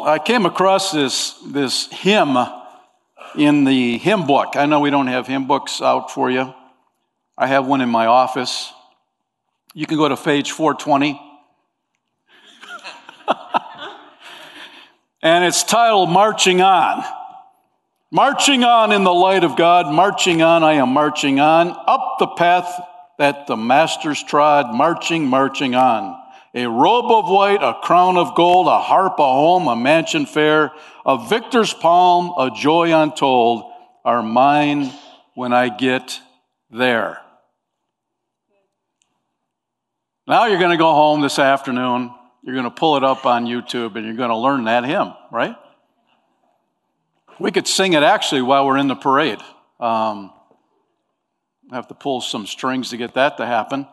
I came across this hymn in the hymn book. I know we don't have hymn books out for you. I have one in my office. You can go to page 420. And it's titled, Marching On. Marching on in the light of God, marching on, I am marching on, up the path that the masters trod, marching, marching on. A robe of white, a crown of gold, a harp, a home, a mansion fair, a victor's palm, a joy untold, are mine when I get there. Now you're going to go home this afternoon, you're going to pull it up on YouTube, and you're going to learn that hymn, right? We could sing it actually while we're in the parade. I have to pull some strings to get that to happen.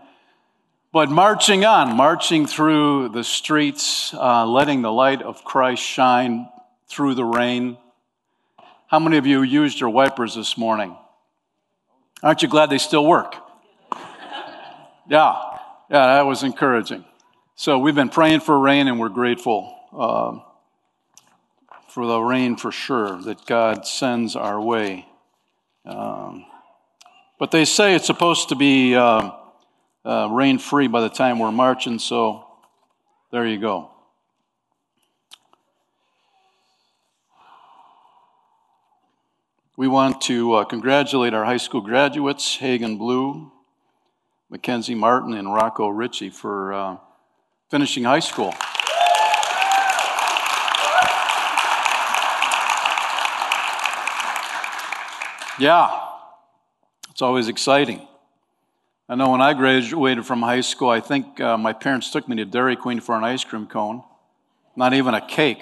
But marching on, marching through the streets, letting the light of Christ shine through the rain. How many of you used your wipers this morning? Aren't you glad they still work? Yeah, that was encouraging. So we've been praying for rain, and we're grateful for the rain, for sure, that God sends our way. But they say it's supposed to be rain-free by the time we're marching, so there you go. We want to congratulate our high school graduates, Hagen Blue, Mackenzie Martin, and Rocco Ritchie for finishing high school. Yeah, it's always exciting. I know when I graduated from high school, I think my parents took me to Dairy Queen for an ice cream cone, not even a cake.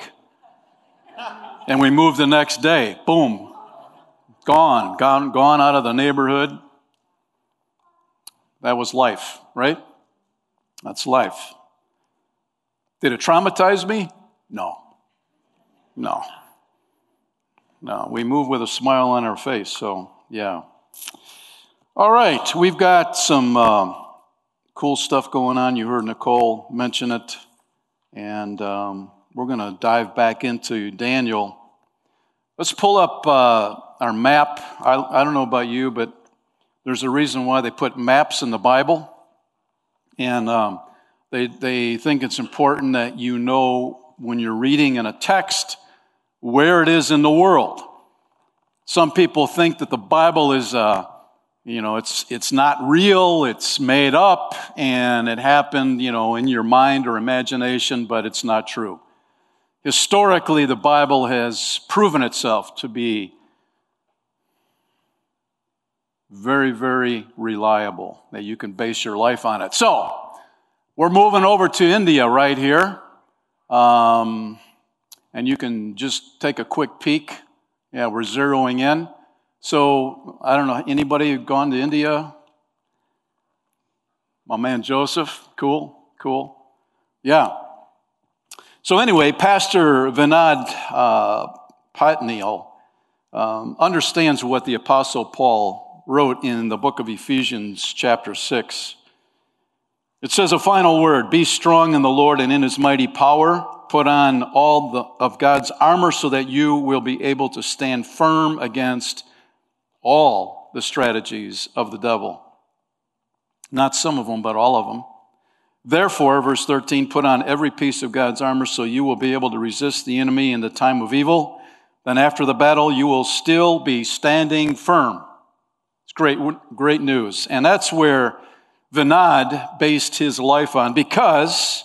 And we moved the next day. Boom. Gone out of the neighborhood. That was life, right? That's life. Did it traumatize me? No. No, we move with a smile on our face, so yeah. All right, we've got some cool stuff going on. You heard Nicole mention it, and we're going to dive back into Daniel. Let's pull up our map. I don't know about you, but there's a reason why they put maps in the Bible, and they think it's important that you know when you're reading in a text where it is in the world. Some people think that the Bible is, it's not real, it's made up, and it happened, in your mind or imagination, but it's not true. Historically, the Bible has proven itself to be very, very reliable, that you can base your life on it. So, we're moving over to India right here. And you can just take a quick peek. Yeah, we're zeroing in. So, I don't know, anybody gone to India? My man Joseph, cool. Yeah. So anyway, Pastor Vinod Patil understands what the Apostle Paul wrote in the book of Ephesians chapter 6. It says a final word, be strong in the Lord and in his mighty power. Put on all of God's armor so that you will be able to stand firm against all the strategies of the devil. Not some of them, but all of them. Therefore, verse 13, put on every piece of God's armor so you will be able to resist the enemy in the time of evil. Then after the battle, you will still be standing firm. It's great news. And that's where Vinod based his life on, because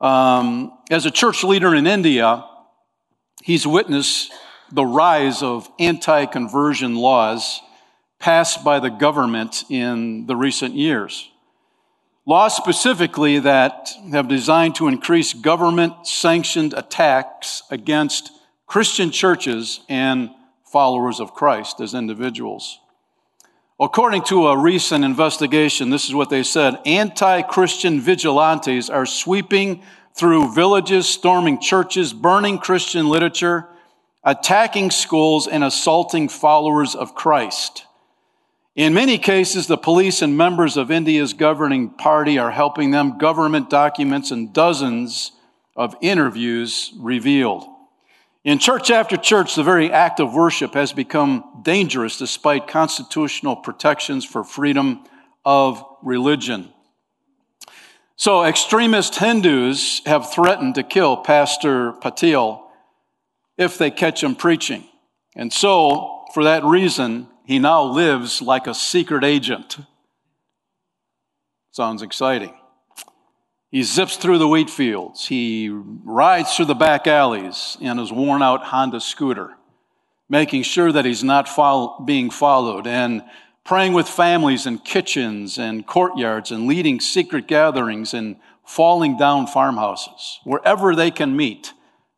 as a church leader in India, he's witnessed the rise of anti-conversion laws passed by the government in the recent years. Laws specifically that have designed to increase government-sanctioned attacks against Christian churches and followers of Christ as individuals. According to a recent investigation, this is what they said, anti-Christian vigilantes are sweeping through villages, storming churches, burning Christian literature, attacking schools, and assaulting followers of Christ. In many cases, the police and members of India's governing party are helping them. Government documents and dozens of interviews revealed In church after church, the very act of worship has become dangerous despite constitutional protections for freedom of religion. So extremist Hindus have threatened to kill Pastor Patil if they catch him preaching. And so, for that reason, he now lives like a secret agent. Sounds exciting. He zips through the wheat fields. He rides through the back alleys in his worn-out Honda scooter, making sure that he's not being followed, and praying with families in kitchens and courtyards and leading secret gatherings and falling down farmhouses. Wherever they can meet,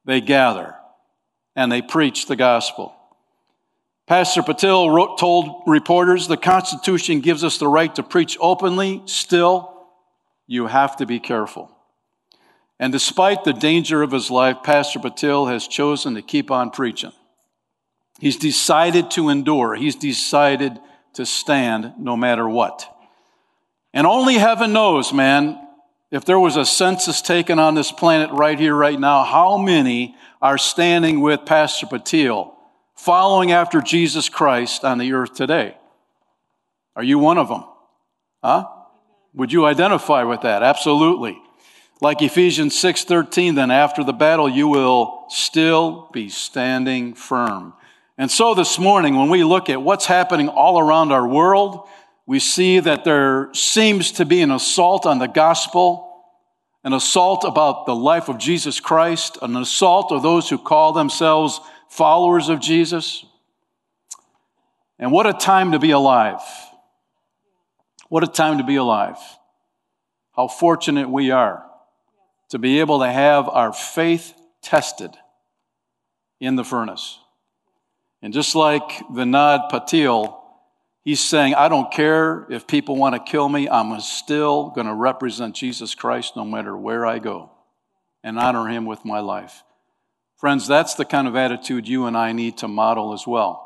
they gather and they preach the gospel. Pastor Patil told reporters, "The Constitution gives us the right to preach openly. Still, you have to be careful." And despite the danger of his life, Pastor Patil has chosen to keep on preaching. He's decided to endure. He's decided to stand no matter what. And only heaven knows, man, if there was a census taken on this planet right here, right now, how many are standing with Pastor Patil, following after Jesus Christ on the earth today? Are you one of them? Huh? Would you identify with that? Absolutely. Like Ephesians 6:13, then after the battle, you will still be standing firm. And so this morning, when we look at what's happening all around our world, we see that there seems to be an assault on the gospel, an assault about the life of Jesus Christ, an assault of those who call themselves followers of Jesus. And what a time to be alive. What a time to be alive. How fortunate we are to be able to have our faith tested in the furnace. And just like Vinod Patil, he's saying, I don't care if people want to kill me, I'm still going to represent Jesus Christ no matter where I go and honor him with my life. Friends, that's the kind of attitude you and I need to model as well.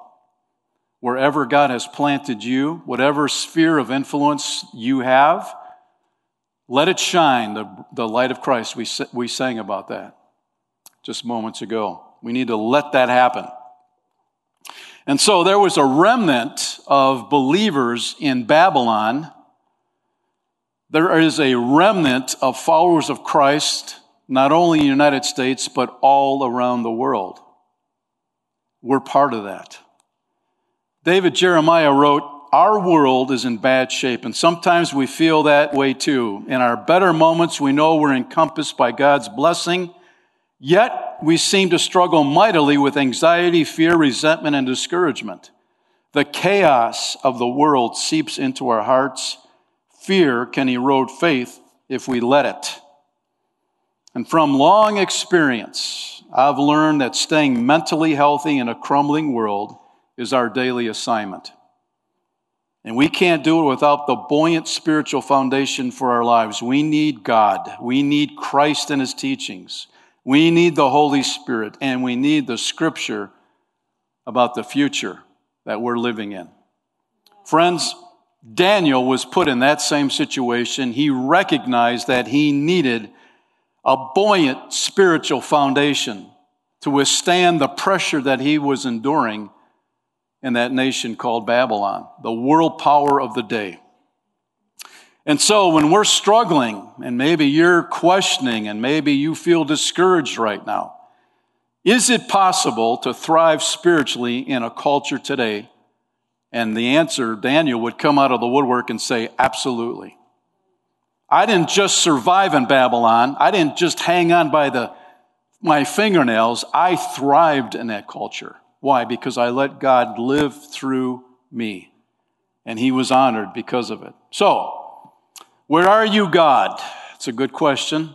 Wherever God has planted you, whatever sphere of influence you have, let it shine, the light of Christ. We sang about that just moments ago. We need to let that happen. And so there was a remnant of believers in Babylon. There is a remnant of followers of Christ, not only in the United States, but all around the world. We're part of that. David Jeremiah wrote, our world is in bad shape, and sometimes we feel that way too. In our better moments, we know we're encompassed by God's blessing, yet we seem to struggle mightily with anxiety, fear, resentment, and discouragement. The chaos of the world seeps into our hearts. Fear can erode faith if we let it. And from long experience, I've learned that staying mentally healthy in a crumbling world is our daily assignment. And we can't do it without the buoyant spiritual foundation for our lives. We need God. We need Christ and his teachings. We need the Holy Spirit, and we need the scripture about the future that we're living in. Friends, Daniel was put in that same situation. He recognized that he needed a buoyant spiritual foundation to withstand the pressure that he was enduring in that nation called Babylon, the world power of the day. And so when we're struggling, and maybe you're questioning, and maybe you feel discouraged right now, is it possible to thrive spiritually in a culture today? And the answer, Daniel would come out of the woodwork and say, absolutely. I didn't just survive in Babylon. I didn't just hang on by my fingernails. I thrived in that culture. Why? Because I let God live through me, and he was honored because of it. So, where are you, God? It's a good question.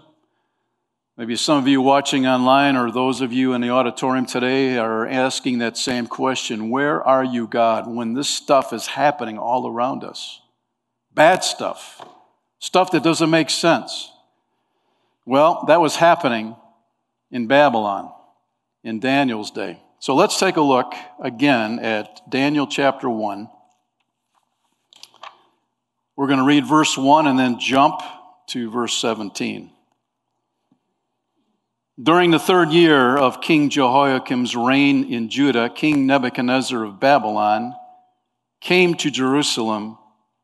Maybe some of you watching online or those of you in the auditorium today are asking that same question. Where are you, God, when this stuff is happening all around us? Bad stuff. Stuff that doesn't make sense. Well, that was happening in Babylon in Daniel's day. So let's take a look again at Daniel chapter 1. We're going to read verse 1 and then jump to verse 17. During the third year of King Jehoiakim's reign in Judah, King Nebuchadnezzar of Babylon came to Jerusalem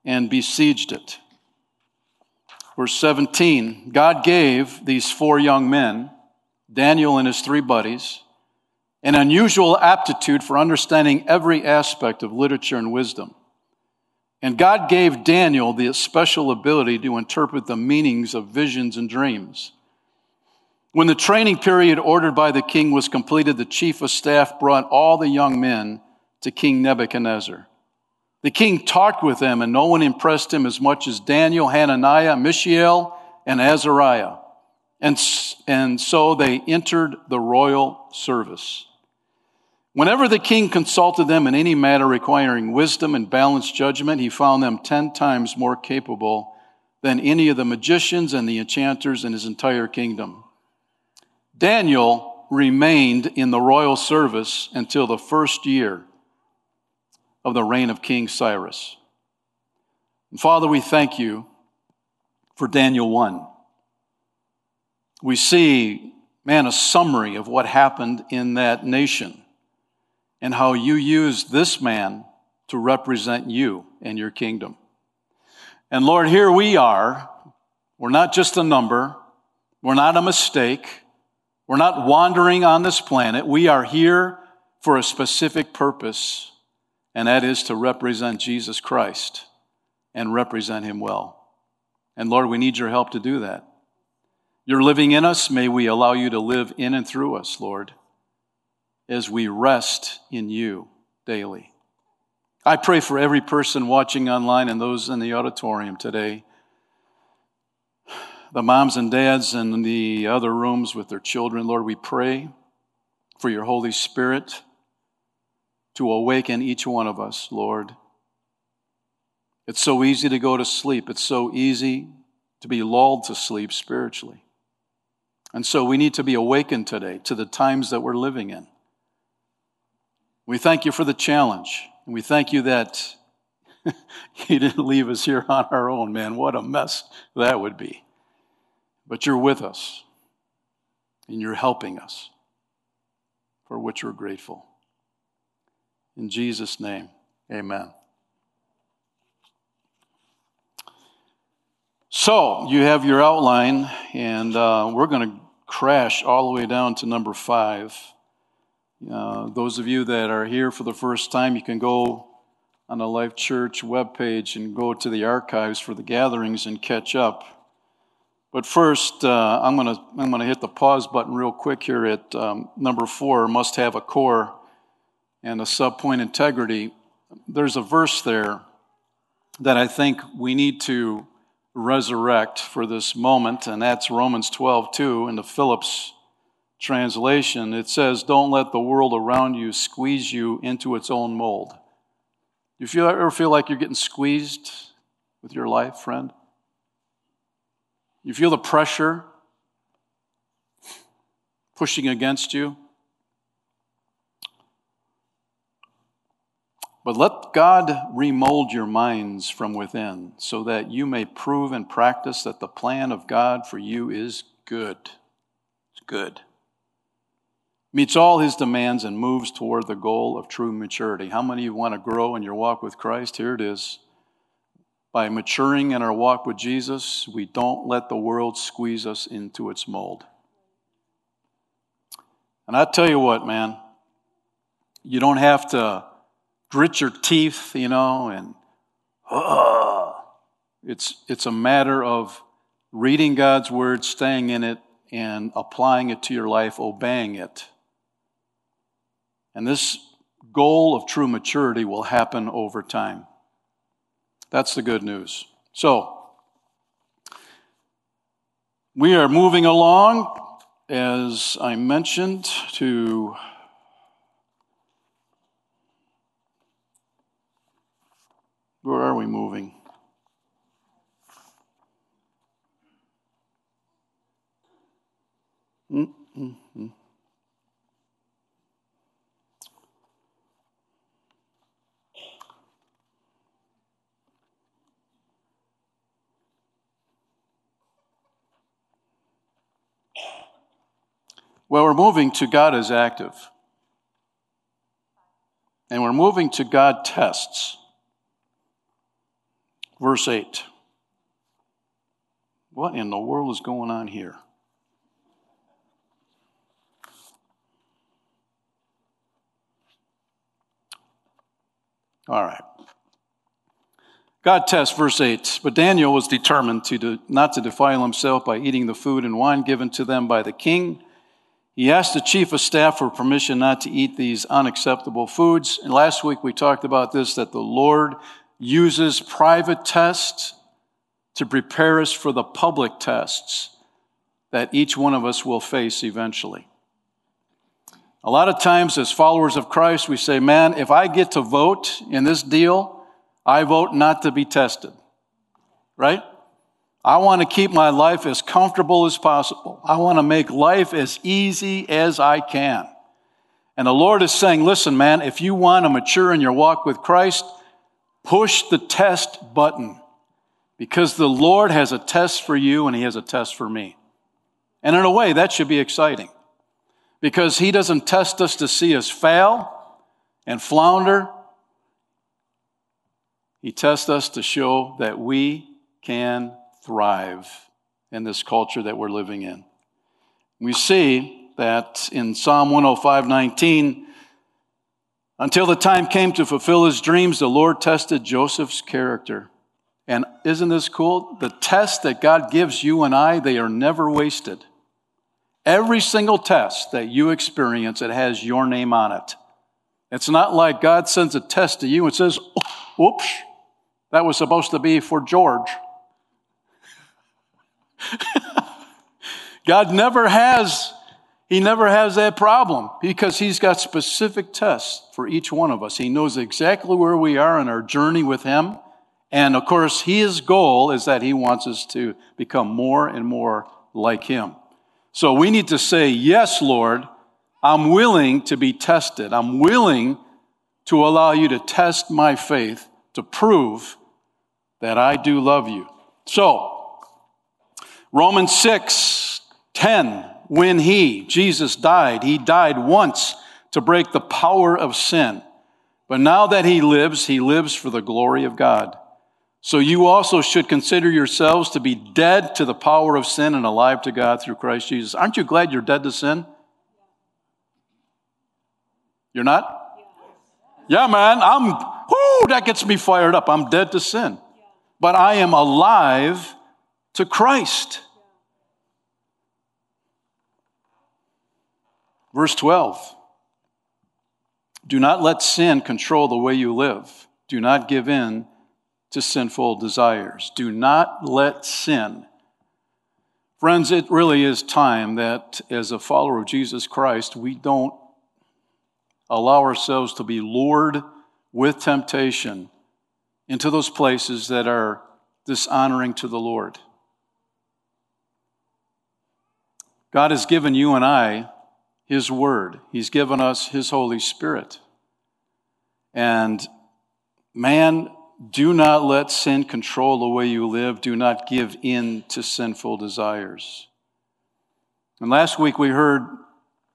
and besieged it. Verse 17, God gave these four young men, Daniel and his three buddies, an unusual aptitude for understanding every aspect of literature and wisdom. And God gave Daniel the special ability to interpret the meanings of visions and dreams. When the training period ordered by the king was completed, the chief of staff brought all the young men to King Nebuchadnezzar. The king talked with them, and no one impressed him as much as Daniel, Hananiah, Mishael, and Azariah. And so they entered the royal service. Whenever the king consulted them in any matter requiring wisdom and balanced judgment, he found them 10 times more capable than any of the magicians and the enchanters in his entire kingdom. Daniel remained in the royal service until the first year of the reign of King Cyrus. And Father, we thank you for Daniel 1. We see, man, a summary of what happened in that nation, and how you used this man to represent you and your kingdom. And Lord, here we are. We're not just a number. We're not a mistake. We're not wandering on this planet. We are here for a specific purpose, and that is to represent Jesus Christ and represent him well. And Lord, we need your help to do that. You're living in us. May we allow you to live in and through us, Lord, as we rest in you daily. I pray for every person watching online and those in the auditorium today, the moms and dads in the other rooms with their children. Lord, we pray for your Holy Spirit to awaken each one of us, Lord. It's so easy to go to sleep. It's so easy to be lulled to sleep spiritually. And so we need to be awakened today to the times that we're living in. We thank you for the challenge, and we thank you that you didn't leave us here on our own, man. What a mess that would be. But you're with us, and you're helping us, for which we're grateful. In Jesus' name, amen. So, you have your outline, and we're going to crash all the way down to number 5. Those of you that are here for the first time, you can go on the Life Church webpage and go to the archives for the gatherings and catch up. But first, I'm gonna hit the pause button real quick here at number 4. Must have a core and a subpoint integrity. There's a verse there that I think we need to resurrect for this moment, and that's Romans 12:2 in the Phillips translation. It says, don't let the world around you squeeze you into its own mold. You ever feel like you're getting squeezed with your life, friend? You feel the pressure pushing against you? But let God remold your minds from within so that you may prove and practice that the plan of God for you is good. It's good. Meets all his demands and moves toward the goal of true maturity. How many of you want to grow in your walk with Christ? Here it is. By maturing in our walk with Jesus, we don't let the world squeeze us into its mold. And I tell you what, man, you don't have to grit your teeth, and it's a matter of reading God's word, staying in it, and applying it to your life, obeying it. And this goal of true maturity will happen over time. That's the good news. So, we are moving along, as I mentioned, to where are we moving? Well, we're moving to God is active. And we're moving to God tests. Verse 8. What in the world is going on here? All right. God tests, verse 8. But Daniel was determined not to defile himself by eating the food and wine given to them by the king. He asked the chief of staff for permission not to eat these unacceptable foods. And last week we talked about this, that the Lord uses private tests to prepare us for the public tests that each one of us will face eventually. A lot of times as followers of Christ, we say, man, if I get to vote in this deal, I vote not to be tested, right? I want to keep my life as comfortable as possible. I want to make life as easy as I can. And the Lord is saying, listen, man, if you want to mature in your walk with Christ, push the test button, because the Lord has a test for you and he has a test for me. And in a way, that should be exciting, because he doesn't test us to see us fail and flounder. He tests us to show that we can thrive in this culture that we're living in. We see that in Psalm 105:19, until the time came to fulfill his dreams, the Lord tested Joseph's character. And isn't this cool? The tests that God gives you and I, they are never wasted. Every single test that you experience, it has your name on it. It's not like God sends a test to you and says, oops, that was supposed to be for George. God never has that problem, because he's got specific tests for each one of us. He knows exactly where we are in our journey with him. And of course, his goal is that he wants us to become more and more like him. So we need to say, yes, Lord, I'm willing to be tested. I'm willing to allow you to test my faith to prove that I do love you. So, Romans 6:10, when Jesus died, he died once to break the power of sin. But now that he lives for the glory of God. So you also should consider yourselves to be dead to the power of sin and alive to God through Christ Jesus. Aren't you glad you're dead to sin? You're not? Yeah, man, that gets me fired up. I'm dead to sin. But I am alive to Christ. Verse 12. Do not let sin control the way you live. Do not give in to sinful desires. Do not let sin. Friends, it really is time that as a follower of Jesus Christ, we don't allow ourselves to be lured with temptation into those places that are dishonoring to the Lord. God has given you and I his word. He's given us his Holy Spirit. And man, do not let sin control the way you live. Do not give in to sinful desires. And last week we heard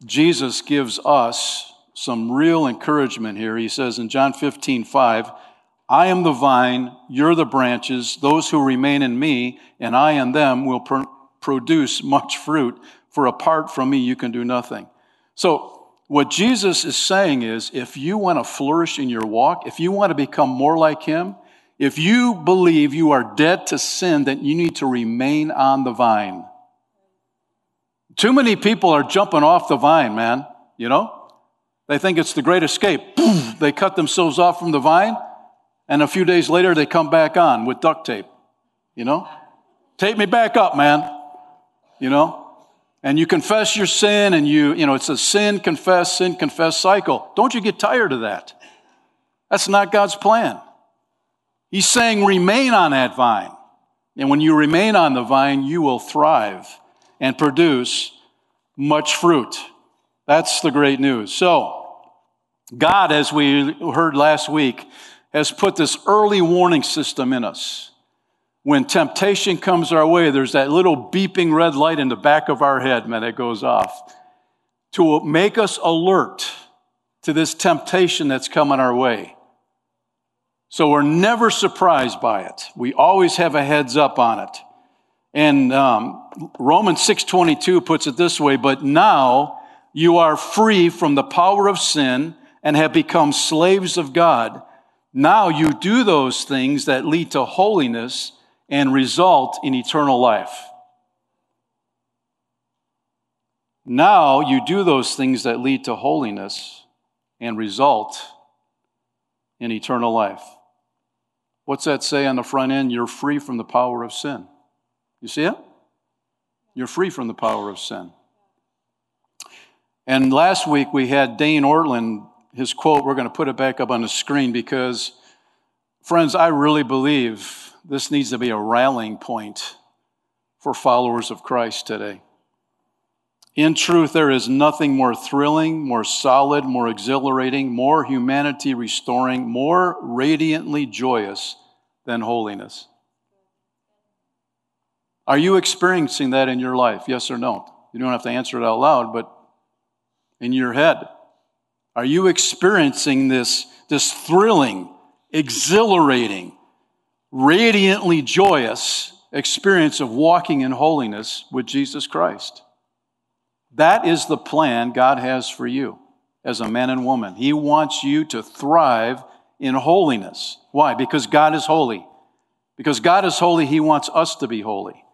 Jesus gives us some real encouragement here. He says in John 15:5, I am the vine, you're the branches. Those who remain in me and I in them will produce much fruit, for apart from me you can do nothing. So what Jesus is saying is, if you want to flourish in your walk, if you want to become more like him, if you believe you are dead to sin, then you need to remain on the vine. Too many people are jumping off the vine, man, you know? They think it's the great escape. Boom, they cut themselves off from the vine, and a few days later they come back on with duct tape, you know? Tape me back up, man, you know? And you confess your sin, and you know, it's a sin, confess cycle. Don't you get tired of that? That's not God's plan. He's saying remain on that vine. And when you remain on the vine, you will thrive and produce much fruit. That's the great news. So, God, as we heard last week, has put this early warning system in us. When temptation comes our way, there's that little beeping red light in the back of our head, man, it goes off. to make us alert to this temptation that's coming our way. So we're never surprised by it. We always have a heads up on it. And Romans 6:22 puts it this way, but now you are free from the power of sin and have become slaves of God. Now you do those things that lead to holiness and result in eternal life. Now you do those things that lead to holiness and result in eternal life. What's that say on the front end? You're free from the power of sin. You see it? You're free from the power of sin. And last week we had Dane Ortlund, his quote, we're going to put it back up on the screen because, friends, I really believe this needs to be a rallying point for followers of Christ today. In truth, there is nothing more thrilling, more solid, more exhilarating, more humanity-restoring, more radiantly joyous than holiness. Are you experiencing that in your life? Yes or no? You don't have to answer it out loud, but in your head, are you experiencing this thrilling, exhilarating, radiantly joyous experience of walking in holiness with Jesus Christ? That is the plan God has for you as a man and woman. He wants you to thrive in holiness. Why? Because God is holy. Because God is holy, He wants us to be holy.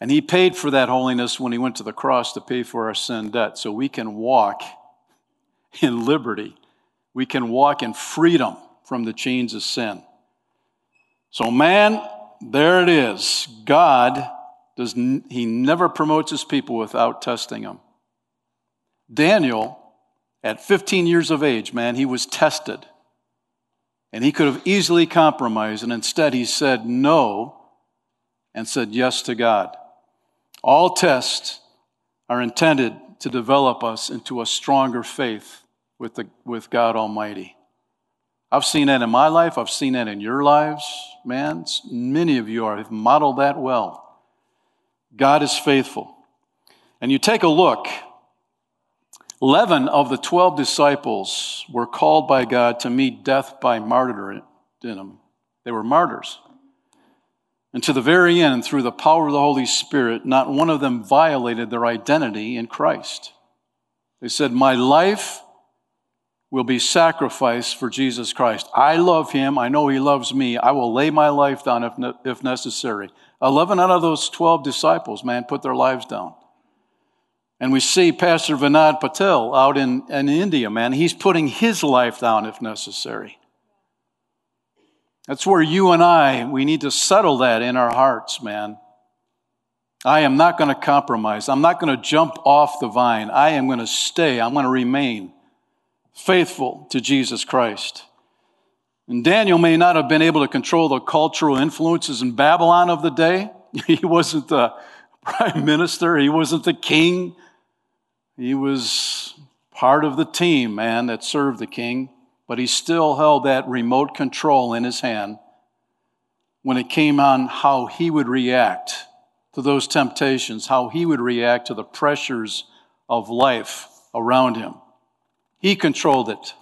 And He paid for that holiness when He went to the cross to pay for our sin debt. So we can walk in liberty. We can walk in freedom from the chains of sin. So man, there it is. God He never promotes His people without testing them. Daniel, at 15 years of age, man, he was tested. And he could have easily compromised, and instead he said no and said yes to God. All tests are intended to develop us into a stronger faith with God Almighty. I've seen that in my life. I've seen that in your lives, man. Many of you have modeled that well. God is faithful. And you take a look. 11 of the 12 disciples were called by God to meet death by martyrdom. They were martyrs. And to the very end, through the power of the Holy Spirit, not one of them violated their identity in Christ. They said, my life will be sacrificed for Jesus Christ. I love Him. I know He loves me. I will lay my life down if necessary. 11 out of those 12 disciples, man, put their lives down. And we see Pastor Vinod Patil out in India, man. He's putting his life down if necessary. That's where you and I, we need to settle that in our hearts, man. I am not going to compromise. I'm not going to jump off the vine. I am going to stay. I'm going to remain faithful to Jesus Christ. And Daniel may not have been able to control the cultural influences in Babylon of the day. He wasn't the prime minister. He wasn't the king. He was part of the team, man, that served the king. But he still held that remote control in his hand when it came on how he would react to those temptations, how he would react to the pressures of life around him. He controlled it.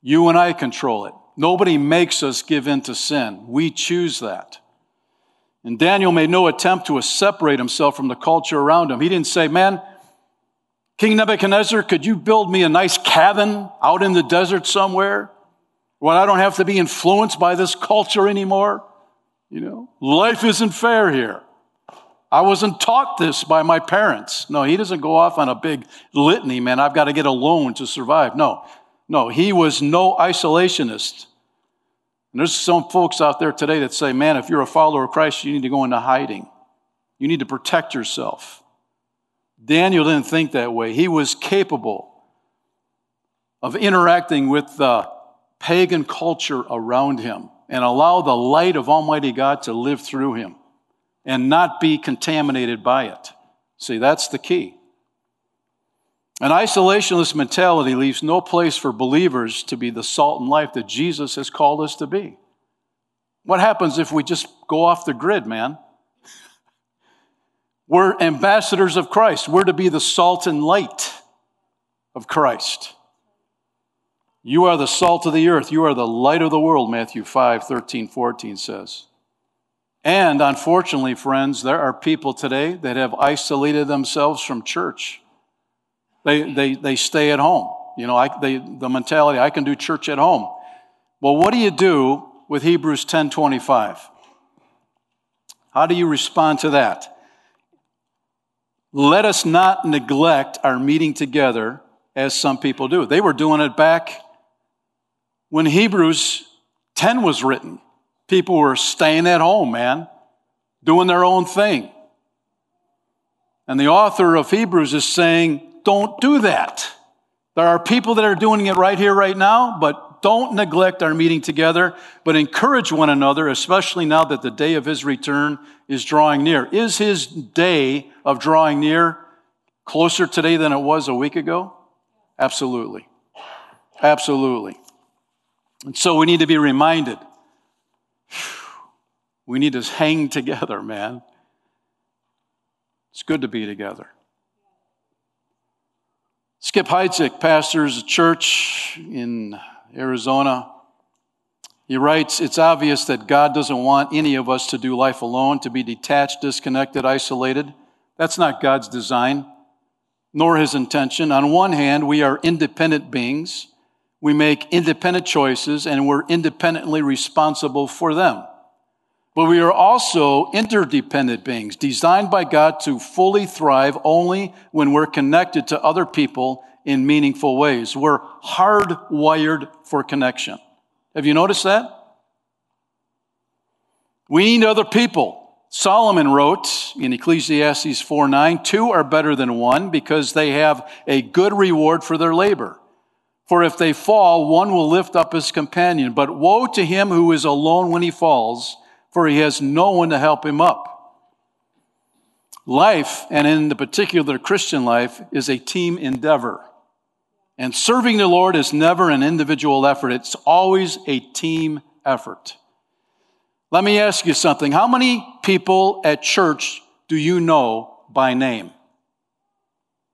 You and I control it. Nobody makes us give in to sin. We choose that. And Daniel made no attempt to separate himself from the culture around him. He didn't say, man, King Nebuchadnezzar, could you build me a nice cabin out in the desert somewhere where I don't have to be influenced by this culture anymore? You know, life isn't fair here. I wasn't taught this by my parents. No, he doesn't go off on a big litany, man. I've got to get a loan to survive. No, he was no isolationist. And there's some folks out there today that say, man, if you're a follower of Christ, you need to go into hiding. You need to protect yourself. Daniel didn't think that way. He was capable of interacting with the pagan culture around him and allow the light of Almighty God to live through him and not be contaminated by it. See, that's the key. An isolationist mentality leaves no place for believers to be the salt and life that Jesus has called us to be. What happens if we just go off the grid, man? We're ambassadors of Christ. We're to be the salt and light of Christ. You are the salt of the earth. You are the light of the world, Matthew 5:13-14 says. And unfortunately, friends, there are people today that have isolated themselves from church. They stay at home. You know, the mentality, I can do church at home. Well, what do you do with Hebrews 10:25? How do you respond to that? Let us not neglect our meeting together as some people do. They were doing it back when Hebrews 10 was written. People were staying at home, man, doing their own thing. And the author of Hebrews is saying, don't do that. There are people that are doing it right here, right now, but don't neglect our meeting together, but encourage one another, especially now that the day of his return is drawing near. Is his day of drawing near closer today than it was a week ago? Absolutely. Absolutely. And so we need to be reminded. We need to hang together, man. It's good to be together. Skip Heitzig pastors a church in Arizona. He writes, it's obvious that God doesn't want any of us to do life alone, to be detached, disconnected, isolated. That's not God's design, nor his intention. On one hand, we are independent beings. We make independent choices, and we're independently responsible for them. But we are also interdependent beings, designed by God to fully thrive only when we're connected to other people in meaningful ways. We're hardwired for connection. Have you noticed that? We need other people. Solomon wrote in Ecclesiastes 4:9, two are better than one because they have a good reward for their labor. For if they fall, one will lift up his companion. But woe to him who is alone when he falls, for he has no one to help him up. Life, and in the particular Christian life, is a team endeavor. And serving the Lord is never an individual effort. It's always a team effort. Let me ask you something. How many people at church do you know by name?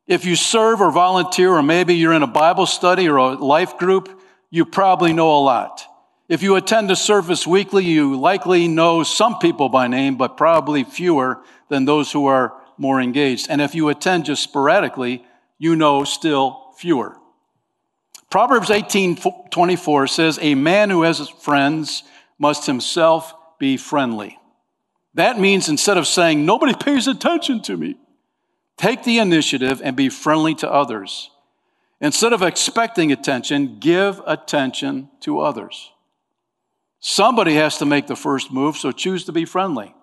If you serve or volunteer, or maybe you're in a Bible study or a life group, you probably know a lot. If you attend a service weekly, you likely know some people by name, but probably fewer than those who are more engaged. And if you attend just sporadically, you know still fewer. Proverbs 18:24 says, a man who has friends must himself be friendly. That means instead of saying, nobody pays attention to me, take the initiative and be friendly to others. Instead of expecting attention, give attention to others. Somebody has to make the first move, so choose to be friendly.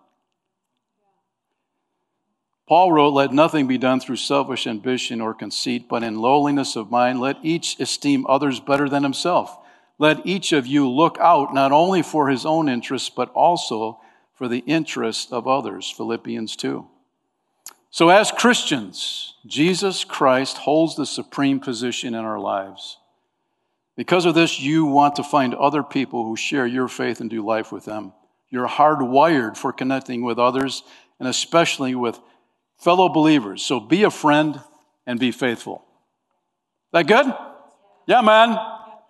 Paul wrote, let nothing be done through selfish ambition or conceit, but in lowliness of mind, let each esteem others better than himself. Let each of you look out not only for his own interests, but also for the interests of others, Philippians 2. So as Christians, Jesus Christ holds the supreme position in our lives. Because of this, you want to find other people who share your faith and do life with them. You're hardwired for connecting with others, and especially with fellow believers. So be a friend and be faithful. That good? Yeah, man.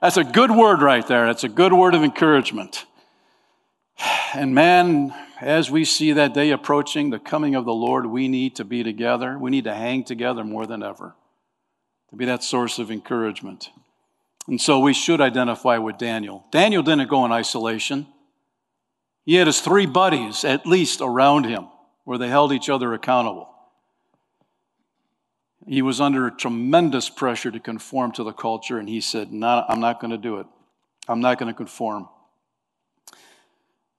That's a good word right there. That's a good word of encouragement. And man, as we see that day approaching, the coming of the Lord, we need to be together. We need to hang together more than ever to be that source of encouragement. And so we should identify with Daniel. Daniel didn't go in isolation. He had his three buddies at least around him where they held each other accountable. He was under tremendous pressure to conform to the culture, and he said, no, I'm not going to do it. I'm not going to conform.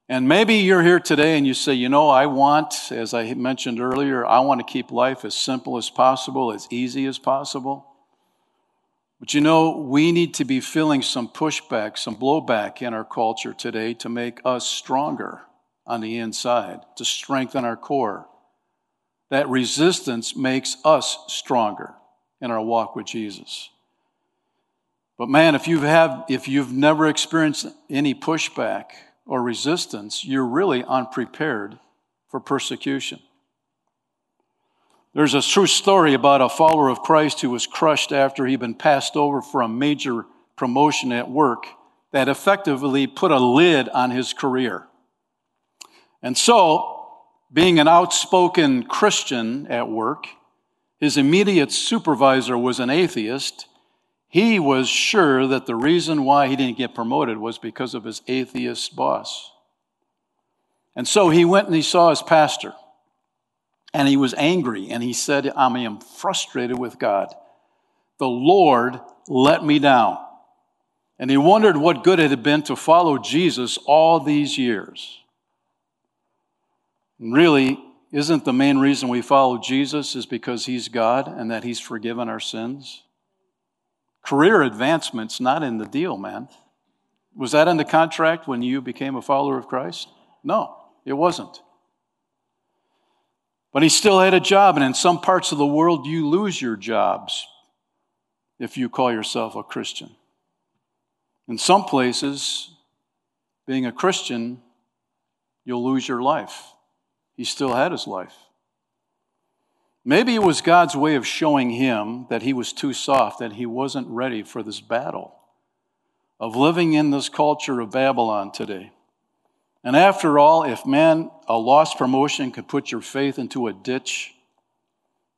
And maybe you're here today and you say, you know, I want, as I mentioned earlier, I want to keep life as simple as possible, as easy as possible. But you know, we need to be feeling some pushback, some blowback in our culture today to make us stronger on the inside, to strengthen our core. That resistance makes us stronger in our walk with Jesus. But man, if you've never experienced any pushback or resistance, you're really unprepared for persecution. There's a true story about a follower of Christ who was crushed after he'd been passed over for a major promotion at work that effectively put a lid on his career. And so, being an outspoken Christian at work, his immediate supervisor was an atheist. He was sure that the reason why he didn't get promoted was because of his atheist boss. And so he went and he saw his pastor, and he was angry, and he said, I am frustrated with God. The Lord let me down. And he wondered what good it had been to follow Jesus all these years. And really, isn't the main reason we follow Jesus is because he's God and that he's forgiven our sins? Career advancement's not in the deal, man. Was that in the contract when you became a follower of Christ? No, it wasn't. But he still had a job, and in some parts of the world, you lose your jobs if you call yourself a Christian. In some places, being a Christian, you'll lose your life. He still had his life. Maybe it was God's way of showing him that he was too soft, that he wasn't ready for this battle of living in this culture of Babylon today. And after all, if, man, a lost promotion could put your faith into a ditch,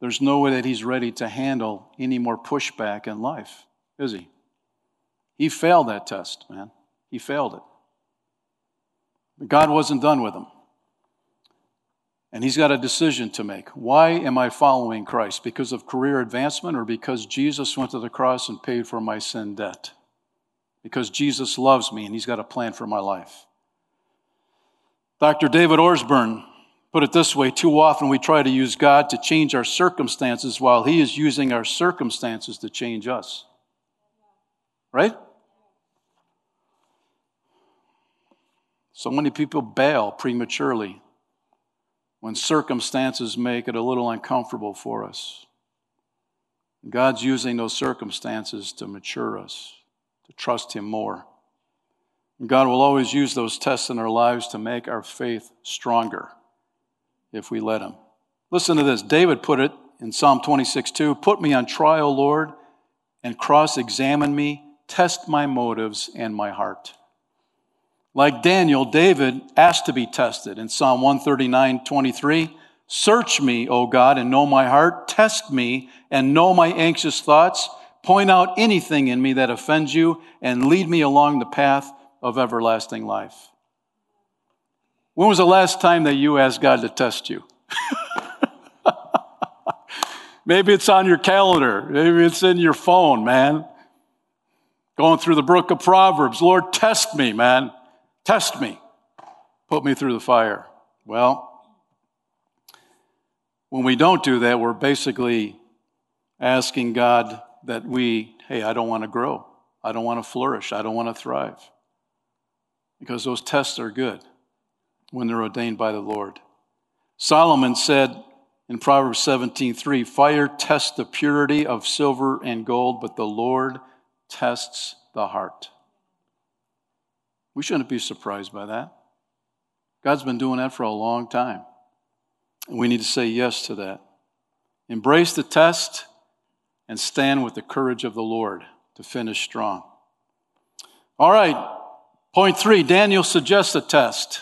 there's no way that he's ready to handle any more pushback in life, is he? He failed that test, man. He failed it. But God wasn't done with him. And he's got a decision to make. Why am I following Christ? Because of career advancement, or because Jesus went to the cross and paid for my sin debt? Because Jesus loves me and he's got a plan for my life. Dr. David Orsburn put it this way: too often we try to use God to change our circumstances while he is using our circumstances to change us. Right? So many people bail prematurely when circumstances make it a little uncomfortable for us. God's using those circumstances to mature us, to trust him more. God will always use those tests in our lives to make our faith stronger if we let him. Listen to this. David put it in Psalm 26:2, "Put me on trial, Lord, and cross-examine me. Test my motives and my heart." Like Daniel, David asked to be tested in Psalm 139:23, "Search me, O God, and know my heart. Test me and know my anxious thoughts. Point out anything in me that offends you and lead me along the path of everlasting life." When was the last time that you asked God to test you? Maybe it's on your calendar. Maybe it's in your phone, man. Going through the book of Proverbs. Lord, test me, man. Test me. Put me through the fire. Well, when we don't do that, we're basically asking God that I don't want to grow. I don't want to flourish. I don't want to thrive. Because those tests are good when they're ordained by the Lord. Solomon said in Proverbs 17:3, "Fire tests the purity of silver and gold, but the Lord tests the heart." We shouldn't be surprised by that. God's been doing that for a long time. And we need to say yes to that. Embrace the test and stand with the courage of the Lord to finish strong. All right. Point 3, Daniel suggests a test.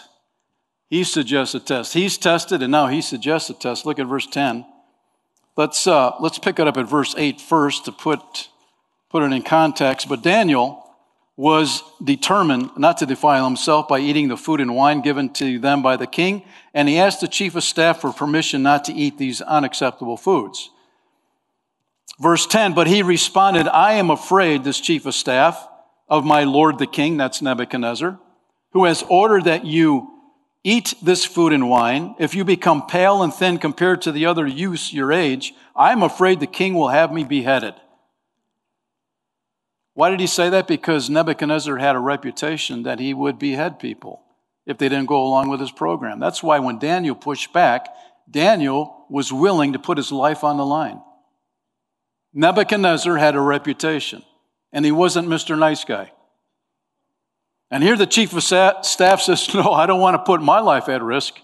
He suggests a test. He's tested, and now he suggests a test. Look at verse 10. Let's pick it up at verse 8 first to put it in context. But Daniel was determined not to defile himself by eating the food and wine given to them by the king, and he asked the chief of staff for permission not to eat these unacceptable foods. Verse 10, but he responded, "I am afraid, this chief of staff, of my lord the king," that's Nebuchadnezzar, "who has ordered that you eat this food and wine. If you become pale and thin compared to the other youths your age, I'm afraid the king will have me beheaded." Why did he say that? Because Nebuchadnezzar had a reputation that he would behead people if they didn't go along with his program. That's why when Daniel pushed back, Daniel was willing to put his life on the line. Nebuchadnezzar had a reputation. And he wasn't Mr. Nice Guy. And here the chief of staff says, "No, I don't want to put my life at risk."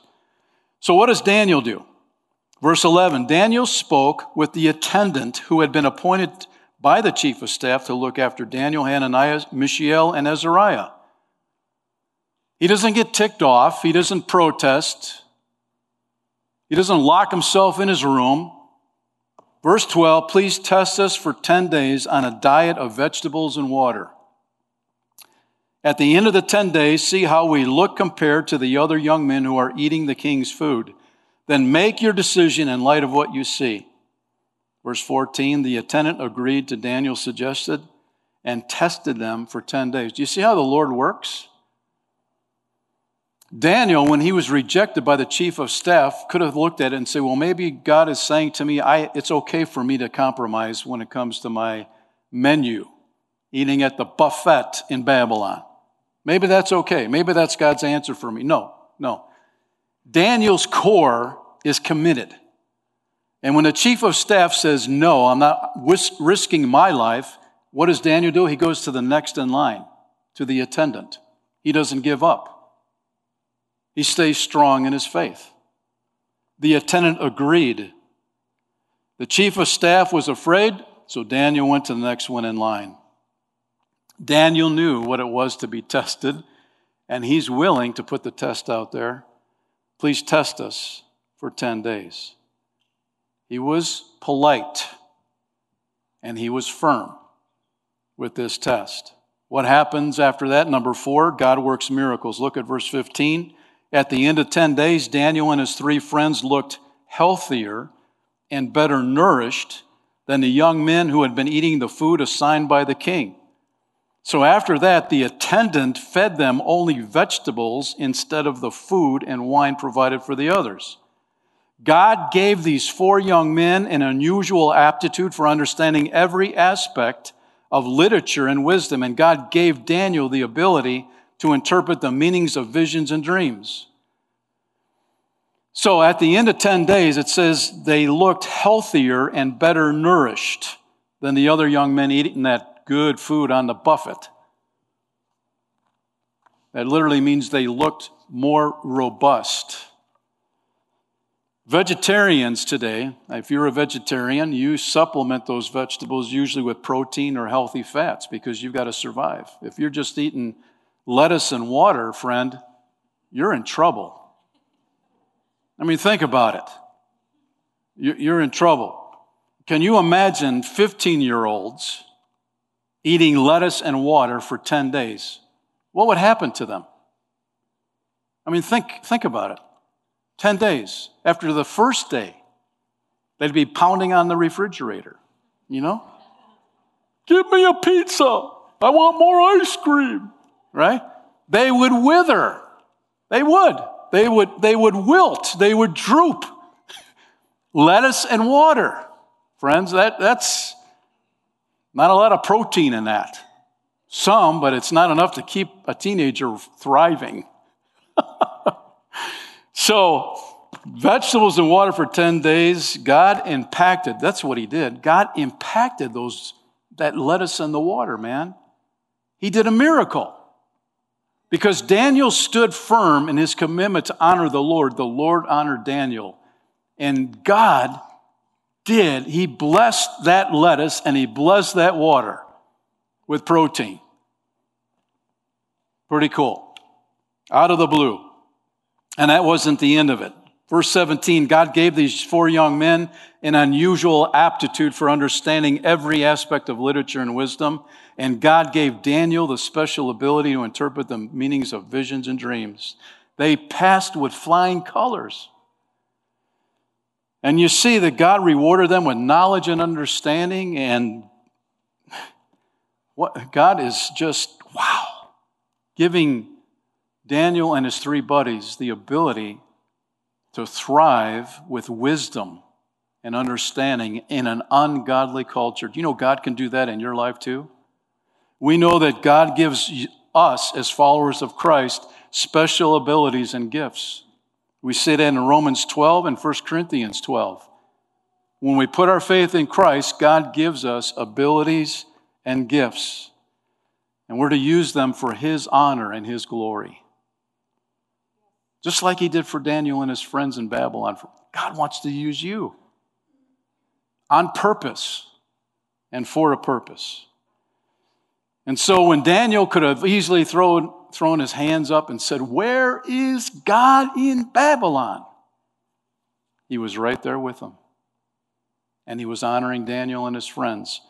So what does Daniel do? Verse 11, Daniel spoke with the attendant who had been appointed by the chief of staff to look after Daniel, Hananiah, Mishael, and Azariah. He doesn't get ticked off. He doesn't protest. He doesn't lock himself in his room. Verse 12, please test us for 10 days on a diet of vegetables and water. At the end of the 10 days, see how we look compared to the other young men who are eating the king's food. Then make your decision in light of what you see. Verse 14, the attendant agreed to Daniel's suggestion and tested them for 10 days. Do you see how the Lord works? Daniel, when he was rejected by the chief of staff, could have looked at it and said, well, maybe God is saying to me, it's okay for me to compromise when it comes to my menu, eating at the buffet in Babylon. Maybe that's okay. Maybe that's God's answer for me. No. Daniel's core is committed. And when the chief of staff says, no, I'm not risking my life, what does Daniel do? He goes to the next in line, to the attendant. He doesn't give up. He stays strong in his faith. The attendant agreed. The chief of staff was afraid, so Daniel went to the next one in line. Daniel knew what it was to be tested, and he's willing to put the test out there. Please test us for 10 days. He was polite, and he was firm with this test. What happens after that? Number 4, God works miracles. Look at verse 15. At the end of 10 days, Daniel and his 3 friends looked healthier and better nourished than the young men who had been eating the food assigned by the king. So after that, the attendant fed them only vegetables instead of the food and wine provided for the others. God gave these 4 young men an unusual aptitude for understanding every aspect of literature and wisdom, and God gave Daniel the ability to interpret the meanings of visions and dreams. So at the end of 10 days, it says they looked healthier and better nourished than the other young men eating that good food on the buffet. That literally means they looked more robust. Vegetarians today, if you're a vegetarian, you supplement those vegetables usually with protein or healthy fats because you've got to survive. If you're just eating lettuce and water, friend, you're in trouble. I mean, think about it. You're in trouble. Can you imagine 15-year-olds eating lettuce and water for 10 days? What would happen to them? I mean, think about it. 10 days. After the first day, they'd be pounding on the refrigerator, you know? Give me a pizza. I want more ice cream. Right? They would wither. They would wilt. They would droop. Lettuce and water. Friends, that's not a lot of protein in that. Some, but it's not enough to keep a teenager thriving. So, vegetables and water for 10 days, God impacted. That's what he did. God impacted that lettuce and the water, man. He did a miracle. Because Daniel stood firm in his commitment to honor the Lord honored Daniel. And God did. He blessed that lettuce and he blessed that water with protein. Pretty cool. Out of the blue. And that wasn't the end of it. Verse 17, God gave these 4 young men an unusual aptitude for understanding every aspect of literature and wisdom, and God gave Daniel the special ability to interpret the meanings of visions and dreams. They passed with flying colors. And you see that God rewarded them with knowledge and understanding, and what God is just, wow, giving Daniel and his 3 buddies the ability to thrive with wisdom and understanding in an ungodly culture. Do you know God can do that in your life too? We know that God gives us, as followers of Christ, special abilities and gifts. We see that in Romans 12 and 1 Corinthians 12. When we put our faith in Christ, God gives us abilities and gifts, and we're to use them for his honor and his glory. Just like he did for Daniel and his friends in Babylon. God wants to use you on purpose and for a purpose. And so when Daniel could have easily thrown his hands up and said, "Where is God in Babylon?" he was right there with them. And he was honoring Daniel and his friends.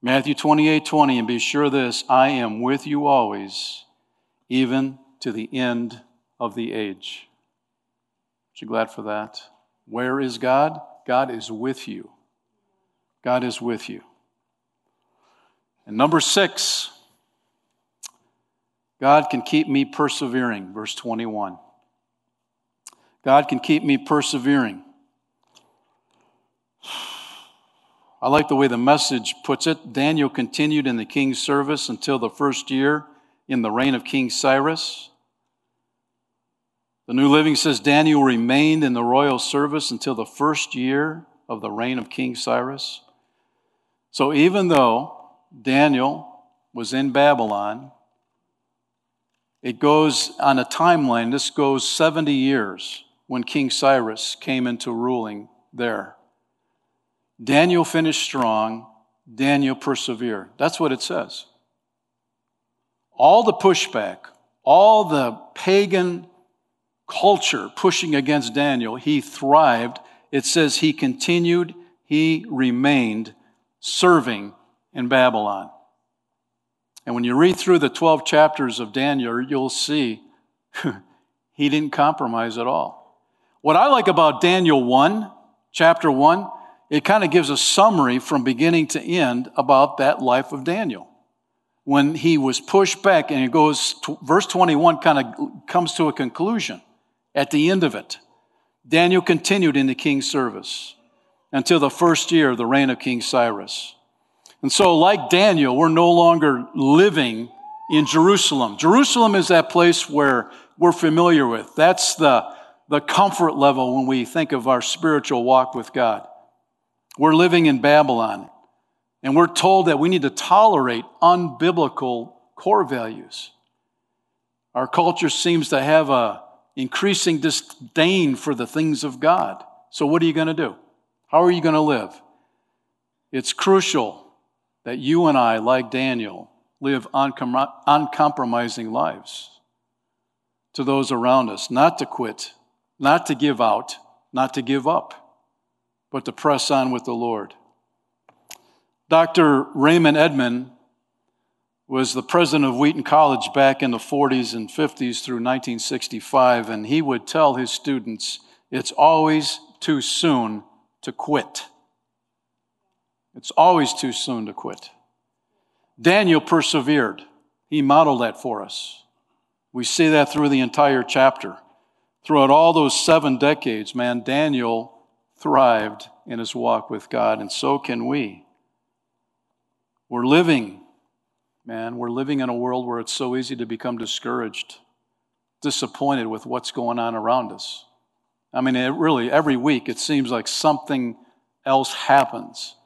Matthew 28:20, "And be sure this, I am with you always, even to the end of the age." Aren't you glad for that? Where is God? God is with you. God is with you. And number 6, God can keep me persevering, verse 21. God can keep me persevering. I like the way the Message puts it. Daniel continued in the king's service until the first year in the reign of King Cyrus. The New Living says Daniel remained in the royal service until the first year of the reign of King Cyrus. So even though Daniel was in Babylon, it goes on a timeline, this goes 70 years when King Cyrus came into ruling there. Daniel finished strong. Daniel persevered. That's what it says. All the pushback, all the pagan culture pushing against Daniel, he thrived. It says he continued, he remained serving in Babylon. And when you read through the 12 chapters of Daniel, you'll see he didn't compromise at all. What I like about Daniel 1, chapter 1, it kind of gives a summary from beginning to end about that life of Daniel. When he was pushed back, and it goes, verse 21 kind of comes to a conclusion at the end of it. Daniel continued in the king's service until the first year of the reign of King Cyrus. And so like Daniel, we're no longer living in Jerusalem. Jerusalem is that place where we're familiar with. That's the comfort level when we think of our spiritual walk with God. We're living in Babylon, and we're told that we need to tolerate unbiblical core values. Our culture seems to have an increasing disdain for the things of God. So what are you going to do? How are you going to live? It's crucial that you and I, like Daniel, live uncompromising lives to those around us, not to quit, not to give out, not to give up, but to press on with the Lord. Dr. Raymond Edman was the president of Wheaton College back in the 40s and 50s through 1965, and he would tell his students, it's always too soon to quit. It's always too soon to quit. Daniel persevered. He modeled that for us. We see that through the entire chapter. Throughout all those 7 decades, man, Daniel thrived in his walk with God, and so can we. We're living, man, we're living in a world where it's so easy to become discouraged, disappointed with what's going on around us. I mean, it really, every week it seems like something else happens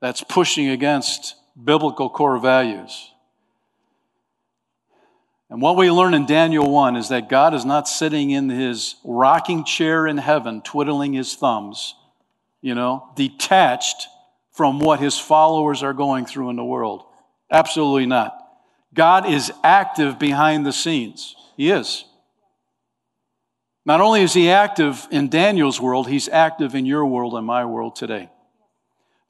that's pushing against biblical core values. And what we learn in Daniel 1 is that God is not sitting in his rocking chair in heaven, twiddling his thumbs, detached from what his followers are going through in the world. Absolutely not. God is active behind the scenes. He is. Not only is he active in Daniel's world, he's active in your world and my world today.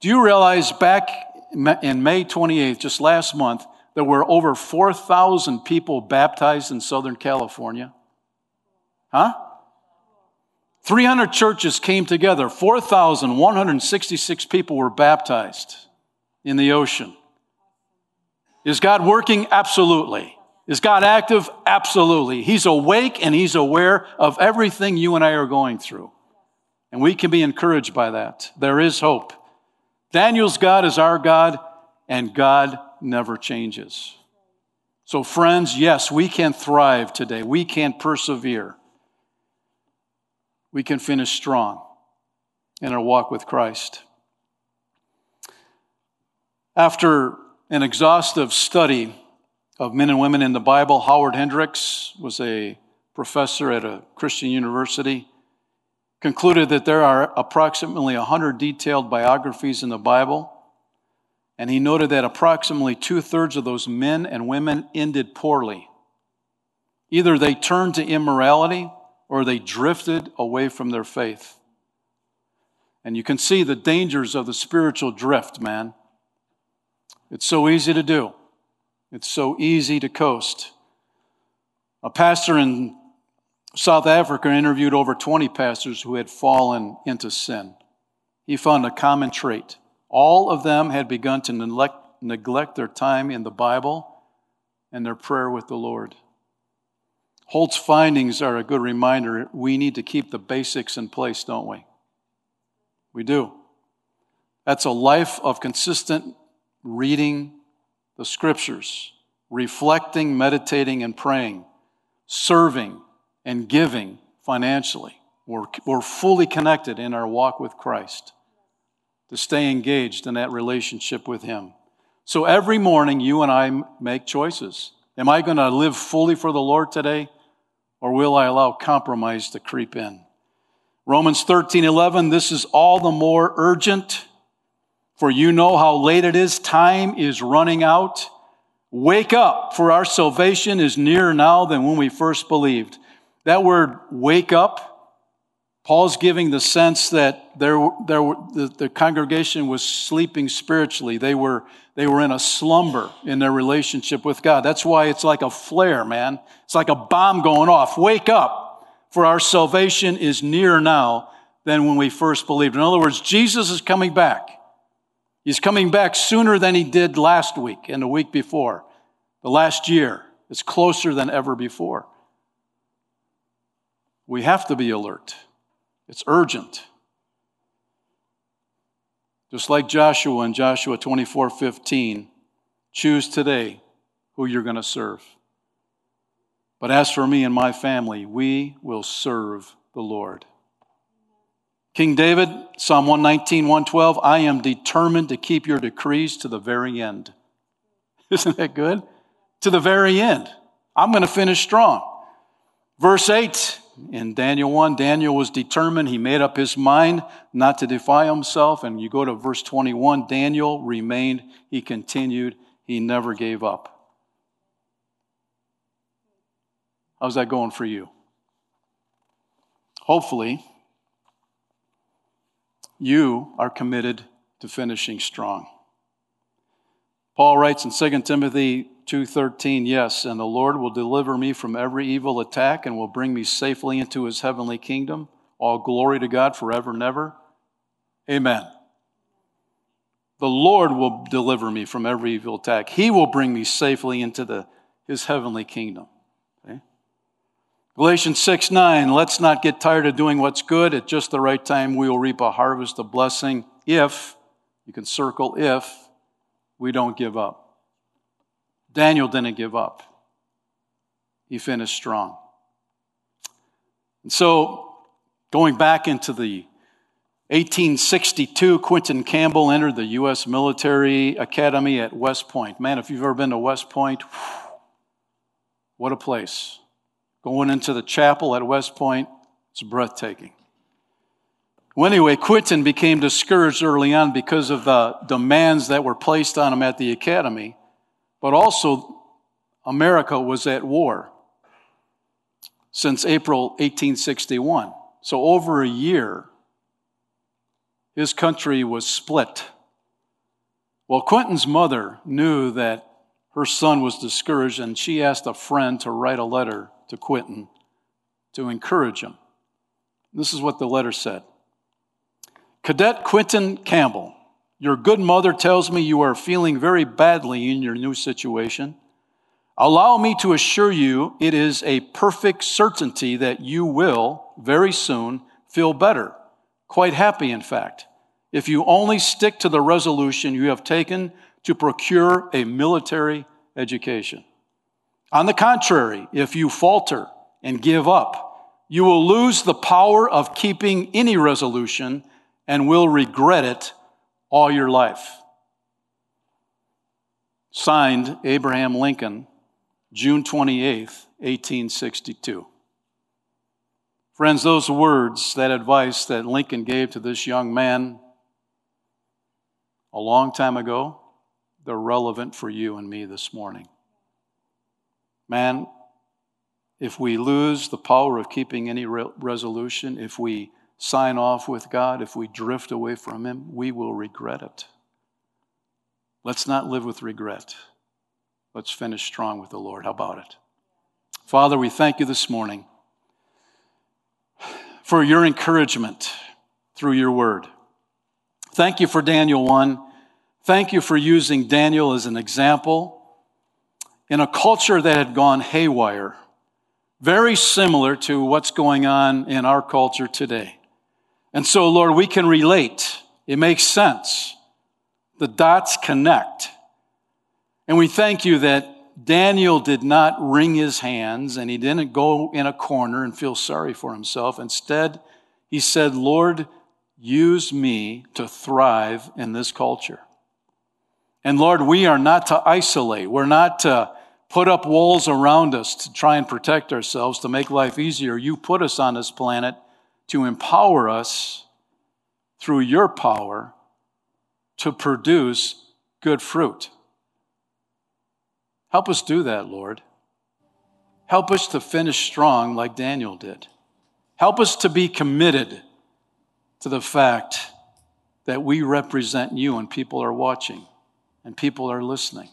Do you realize back in May 28th, just last month, there were over 4,000 people baptized in Southern California? 300 churches came together. 4,166 people were baptized in the ocean. Is God working? Absolutely. Is God active? Absolutely. He's awake and he's aware of everything you and I are going through. And we can be encouraged by that. There is hope. Daniel's God is our God, and God never changes. So friends, yes, we can thrive today. We can persevere. We can finish strong in our walk with Christ. After an exhaustive study of men and women in the Bible, Howard Hendricks was a professor at a Christian university. concluded that there are approximately 100 detailed biographies in the Bible, and he noted that approximately 2/3 of those men and women ended poorly. Either they turned to immorality or they drifted away from their faith. And you can see the dangers of the spiritual drift, man. It's so easy to do. It's so easy to coast. A pastor in South Africa interviewed over 20 pastors who had fallen into sin. He found a common trait. All of them had begun to neglect their time in the Bible and their prayer with the Lord. Holt's findings are a good reminder. We need to keep the basics in place, don't we? We do. That's a life of consistent reading the Scriptures, reflecting, meditating, and praying, serving and giving financially. We're fully connected in our walk with Christ to stay engaged in that relationship with Him. So every morning, you and I make choices. Am I going to live fully for the Lord today, or will I allow compromise to creep in? Romans 13:11, this is all the more urgent, for you know how late it is. Time is running out. Wake up, for our salvation is nearer now than when we first believed. That word, wake up, Paul's giving the sense that the congregation was sleeping spiritually. They were in a slumber in their relationship with God. That's why it's like a flare, man. It's like a bomb going off. Wake up, for our salvation is nearer now than when we first believed. In other words, Jesus is coming back. He's coming back sooner than he did last week and the week before. The last year is closer than ever before. We have to be alert. It's urgent. Just like Joshua in Joshua 24:15, choose today who you're going to serve. But as for me and my family, we will serve the Lord. King David, Psalm 119, 112, I am determined to keep your decrees to the very end. Isn't that good? To the very end. I'm going to finish strong. Verse 8 in Daniel 1, Daniel was determined. He made up his mind not to defile himself. And you go to verse 21, Daniel remained. He continued. He never gave up. How's that going for you? Hopefully, you are committed to finishing strong. Paul writes in 2 Timothy 2:13, yes, and the Lord will deliver me from every evil attack and will bring me safely into his heavenly kingdom. All glory to God forever and ever. Amen. The Lord will deliver me from every evil attack. He will bring me safely into his heavenly kingdom. Okay? Galatians 6:9, let's not get tired of doing what's good. At just the right time, we will reap a harvest of blessing if, you can circle if, we don't give up. Daniel didn't give up. He finished strong. And so, going back into the 1862, Quentin Campbell entered the U.S. Military Academy at West Point. Man, if you've ever been to West Point, what a place. Going into the chapel at West Point, it's breathtaking. Well, anyway, Quentin became discouraged early on because of the demands that were placed on him at the academy. But also, America was at war since April 1861. So over a year, his country was split. Well, Quentin's mother knew that her son was discouraged, and she asked a friend to write a letter to Quentin to encourage him. This is what the letter said. Cadet Quentin Campbell, your good mother tells me you are feeling very badly in your new situation. Allow me to assure you it is a perfect certainty that you will, very soon, feel better. Quite happy, in fact, if you only stick to the resolution you have taken to procure a military education. On the contrary, if you falter and give up, you will lose the power of keeping any resolution and will regret it all your life. Signed, Abraham Lincoln, June 28th, 1862. Friends, those words, that advice that Lincoln gave to this young man a long time ago, they're relevant for you and me this morning. Man, if we lose the power of keeping any resolution, if we sign off with God, if we drift away from Him, we will regret it. Let's not live with regret. Let's finish strong with the Lord. How about it? Father, we thank you this morning for your encouragement through your word. Thank you for Daniel 1. Thank you for using Daniel as an example in a culture that had gone haywire, very similar to what's going on in our culture today. And so, Lord, we can relate. It makes sense. The dots connect. And we thank you that Daniel did not wring his hands and he didn't go in a corner and feel sorry for himself. Instead, he said, Lord, use me to thrive in this culture. And Lord, we are not to isolate. We're not to put up walls around us to try and protect ourselves, to make life easier. You put us on this planet to empower us through your power to produce good fruit. Help us do that, Lord. Help us to finish strong like Daniel did. Help us to be committed to the fact that we represent you and people are watching. And people are listening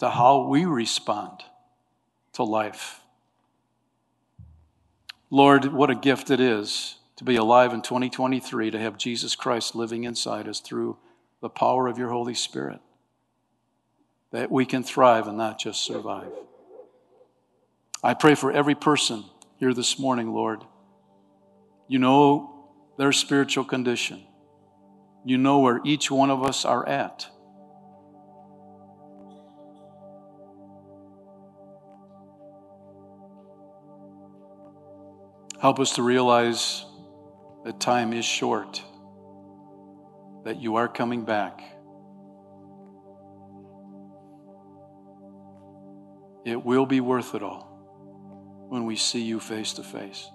to how we respond to life. Lord, what a gift it is to be alive in 2023, to have Jesus Christ living inside us through the power of your Holy Spirit, that we can thrive and not just survive. I pray for every person here this morning, Lord. You know their spiritual condition. You know where each one of us are at. Help us to realize that time is short, that you are coming back. It will be worth it all when we see you face to face.